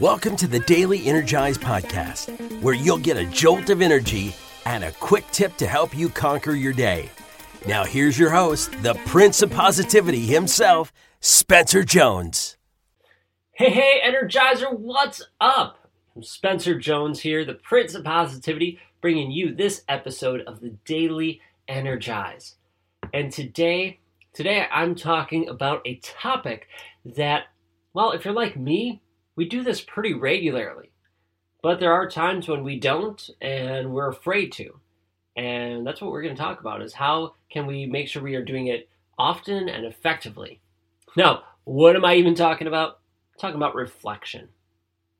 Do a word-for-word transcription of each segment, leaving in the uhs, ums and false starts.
Welcome to the Daily Energize podcast, where you'll get a jolt of energy and a quick tip to help you conquer your day. Now here's your host, the Prince of Positivity himself, Spencer Jones. Hey, hey, Energizer, what's up? I'm Spencer Jones here, the Prince of Positivity, bringing you this episode of the Daily Energize. And today, today I'm talking about a topic that, well, if you're like me, we do this pretty regularly. But there are times when we don't and we're afraid to. And that's what we're going to talk about, is how can we make sure we are doing it often and effectively. Now, what am I even talking about? I'm talking about reflection.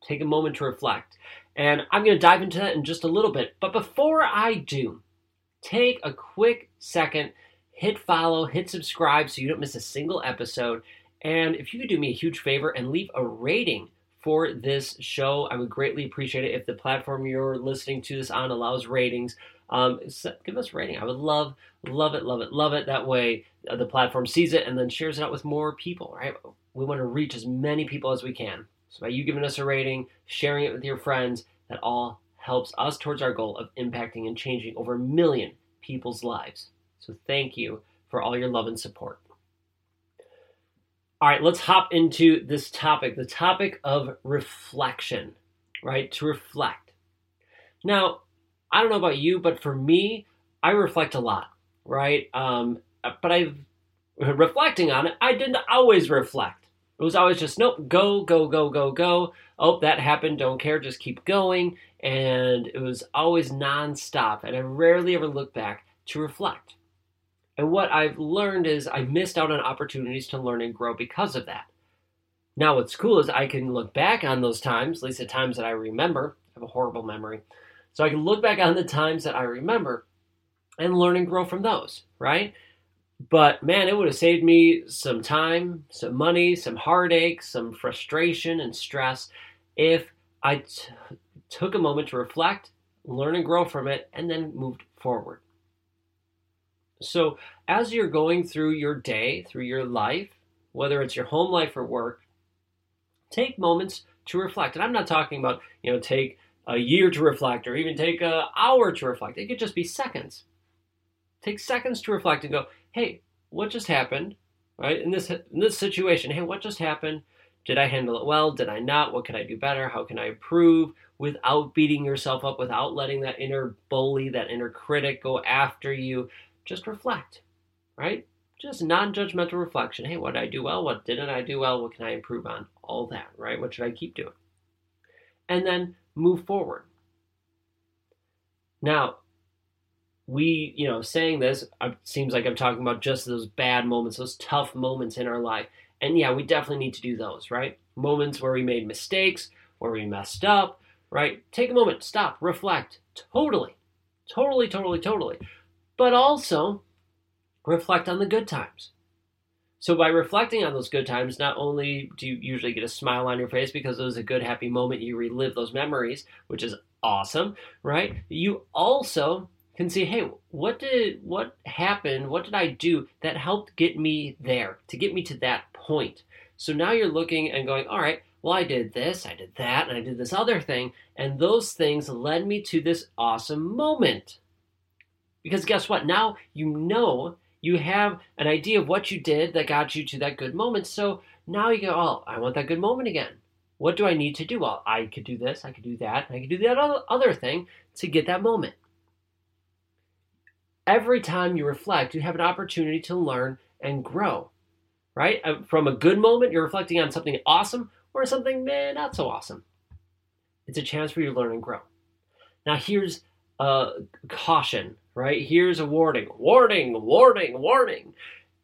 Take a moment to reflect. And I'm going to dive into that in just a little bit. But before I do, take a quick second, hit follow, hit subscribe so you don't miss a single episode. And if you could do me a huge favor and leave a rating for this show, I would greatly appreciate it. If the platform you're listening to this on allows ratings, um, give us a rating. I would love, love it, love it, love it. That way uh, the platform sees it and then shares it out with more people, right? We want to reach as many people as we can. So by you giving us a rating, sharing it with your friends, that all helps us towards our goal of impacting and changing over a million people's lives. So thank you for all your love and support. All right, let's hop into this topic, the topic of reflection, right? To reflect. Now, I don't know about you, but for me, I reflect a lot, right? Um, but I've reflecting on it, I didn't always reflect. It was always just, nope, go, go, go, go, go. Oh, that happened, don't care, just keep going. And it was always nonstop, and I rarely ever look back to reflect. And what I've learned is I missed out on opportunities to learn and grow because of that. Now what's cool is I can look back on those times, at least the times that I remember. I have a horrible memory. So I can look back on the times that I remember and learn and grow from those, right? But man, it would have saved me some time, some money, some heartache, some frustration and stress if I t- took a moment to reflect, learn and grow from it, and then moved forward. So as you're going through your day, through your life, whether it's your home life or work, take moments to reflect. And I'm not talking about, you know, take a year to reflect or even take an hour to reflect. It could just be seconds. Take seconds to reflect and go, hey, what just happened, right? In this in this situation, hey, what just happened? Did I handle it well? Did I not? What can I do better? How can I improve? Without beating yourself up, without letting that inner bully, that inner critic go after you. Just reflect, right? Just non-judgmental reflection. Hey, what did I do well? What didn't I do well? What can I improve on? All that, right? What should I keep doing? And then move forward. Now, we, you know, saying this, it seems like I'm talking about just those bad moments, those tough moments in our life. And yeah, we definitely need to do those, right? Moments where we made mistakes, where we messed up, right? Take a moment, stop, reflect. Totally, totally, totally, totally. But also reflect on the good times. So by reflecting on those good times, not only do you usually get a smile on your face because it was a good, happy moment, you relive those memories, which is awesome, right? You also can see, hey, what did what happened? What did I do that helped get me there, to get me to that point? So now you're looking and going, all right, well, I did this, I did that, and I did this other thing, and those things led me to this awesome moment. Because guess what? Now you know, you have an idea of what you did that got you to that good moment. So now you go, oh, I want that good moment again. What do I need to do? Well, I could do this, I could do that, and I could do that other thing to get that moment. Every time you reflect, you have an opportunity to learn and grow, right? From a good moment, you're reflecting on something awesome or something, man, not so awesome. It's a chance for you to learn and grow. Now here's a caution. Right? Here's a warning, warning, warning, warning.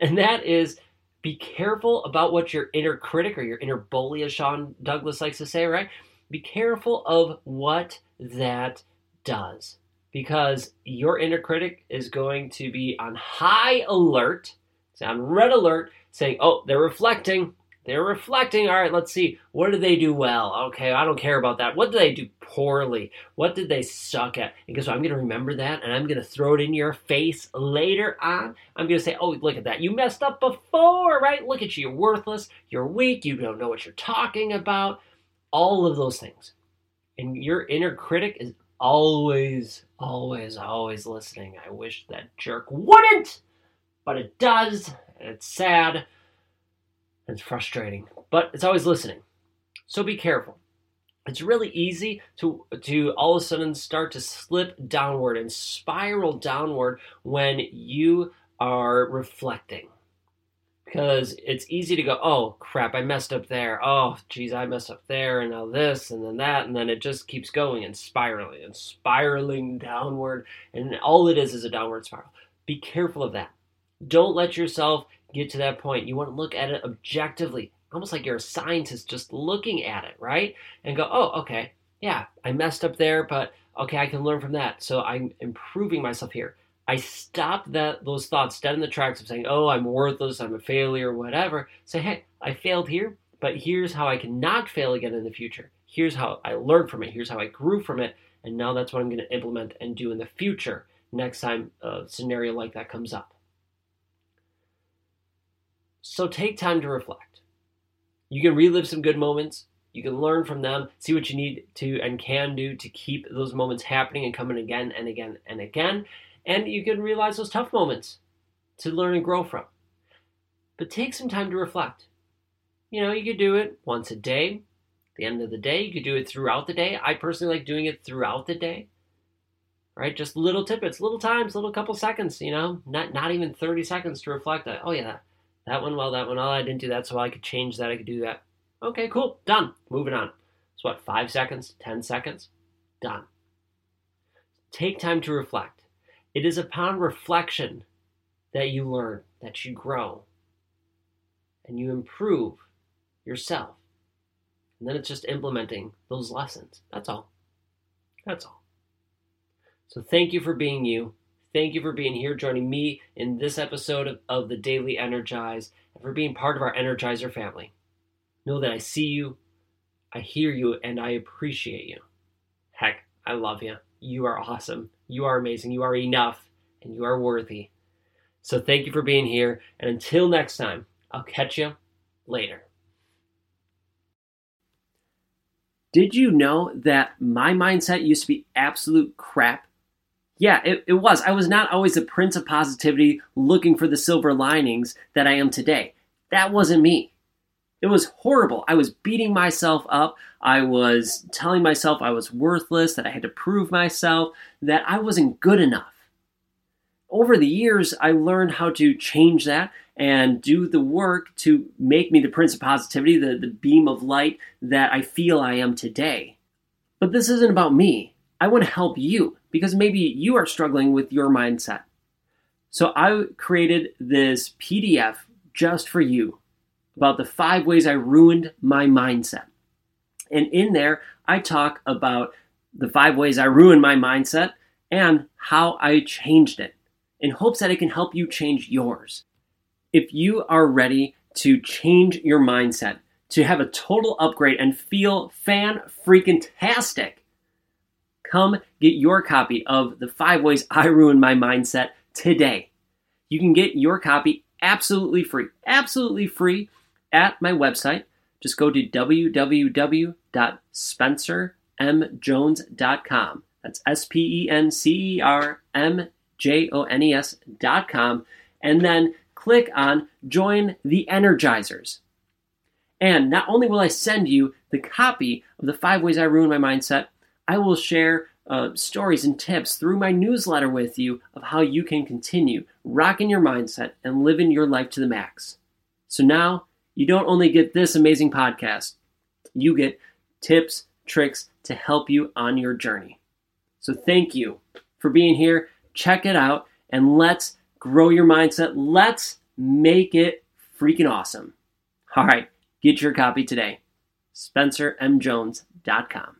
And that is, be careful about what your inner critic or your inner bully, as Sean Douglas likes to say, right? Be careful of what that does, because your inner critic is going to be on high alert, it's on red alert, saying, oh, they're reflecting, they're reflecting. All right, let's see. What did they do well? Okay, I don't care about that. What did they do poorly? What did they suck at? And guess what? I'm going to remember that, and I'm going to throw it in your face later on. I'm going to say, oh, look at that. You messed up before, right? Look at you. You're worthless. You're weak. You don't know what you're talking about. all of those things. And your inner critic is always, always, always listening. I wish that jerk wouldn't, but it does. And it's sad. And it's frustrating, but it's always listening. So be careful. It's really easy to to all of a sudden start to slip downward and spiral downward when you are reflecting. Because it's easy to go, oh, crap, I messed up there. Oh, geez, I messed up there, and now this, and then that, and then it just keeps going and spiraling and spiraling downward. And all it is is a downward spiral. Be careful of that. Don't let yourself get to that point. You want to look at it objectively, almost like you're a scientist just looking at it, right? And go, oh, okay, yeah, I messed up there, but okay, I can learn from that. So I'm improving myself here. I stop that those thoughts dead in the tracks of saying, oh, I'm worthless, I'm a failure, whatever. Say, hey, I failed here, but here's how I can not fail again in the future. Here's how I learned from it. Here's how I grew from it. And now that's what I'm going to implement and do in the future next time a scenario like that comes up. So take time to reflect. You can relive some good moments. You can learn from them, see what you need to and can do to keep those moments happening and coming again and again and again. And you can realize those tough moments to learn and grow from. But take some time to reflect. You know, you could do it once a day, at the end of the day. You could do it throughout the day. I personally like doing it throughout the day. Right? Just little tidbits, little times, little couple seconds, you know, not not even thirty seconds to reflect on, oh, yeah, that, that one, well, that one, oh, I didn't do that, so I could change that, I could do that. Okay, cool, done, moving on. So what, five seconds, ten seconds, done. Take time to reflect. It is upon reflection that you learn, that you grow, and you improve yourself. And then it's just implementing those lessons. That's all. That's all. So thank you for being you. Thank you for being here, joining me in this episode of, of the Daily Energize, and for being part of our Energizer family. Know that I see you, I hear you, and I appreciate you. Heck, I love you. You are awesome. You are amazing. You are enough, and you are worthy. So thank you for being here. And until next time, I'll catch you later. Did you know that my mindset used to be absolute crap? Yeah, it, it was. I was not always the prince of positivity looking for the silver linings that I am today. That wasn't me. It was horrible. I was beating myself up. I was telling myself I was worthless, that I had to prove myself, that I wasn't good enough. Over the years, I learned how to change that and do the work to make me the prince of positivity, the, the beam of light that I feel I am today. But this isn't about me. I want to help you because maybe you are struggling with your mindset. So I created this P D F just for you, about the five ways I ruined my mindset. And in there, I talk about the five ways I ruined my mindset and how I changed it in hopes that it can help you change yours. If you are ready to change your mindset, to have a total upgrade and feel fan-freaking-tastic, come get your copy of the five ways I ruined my mindset today. You can get your copy absolutely free, absolutely free, at my website. Just go to w w w dot spencer m jones dot com. That's S P E N C E R M J O N E S dot com. And then click on Join the Energizers. And not only will I send you the copy of the five ways I ruined my mindset, I will share uh, stories and tips through my newsletter with you of how you can continue rocking your mindset and living your life to the max. So now, you don't only get this amazing podcast, you get tips, tricks to help you on your journey. So thank you for being here. Check it out and let's grow your mindset. Let's make it freaking awesome. All right, get your copy today. Spencer M Jones dot com.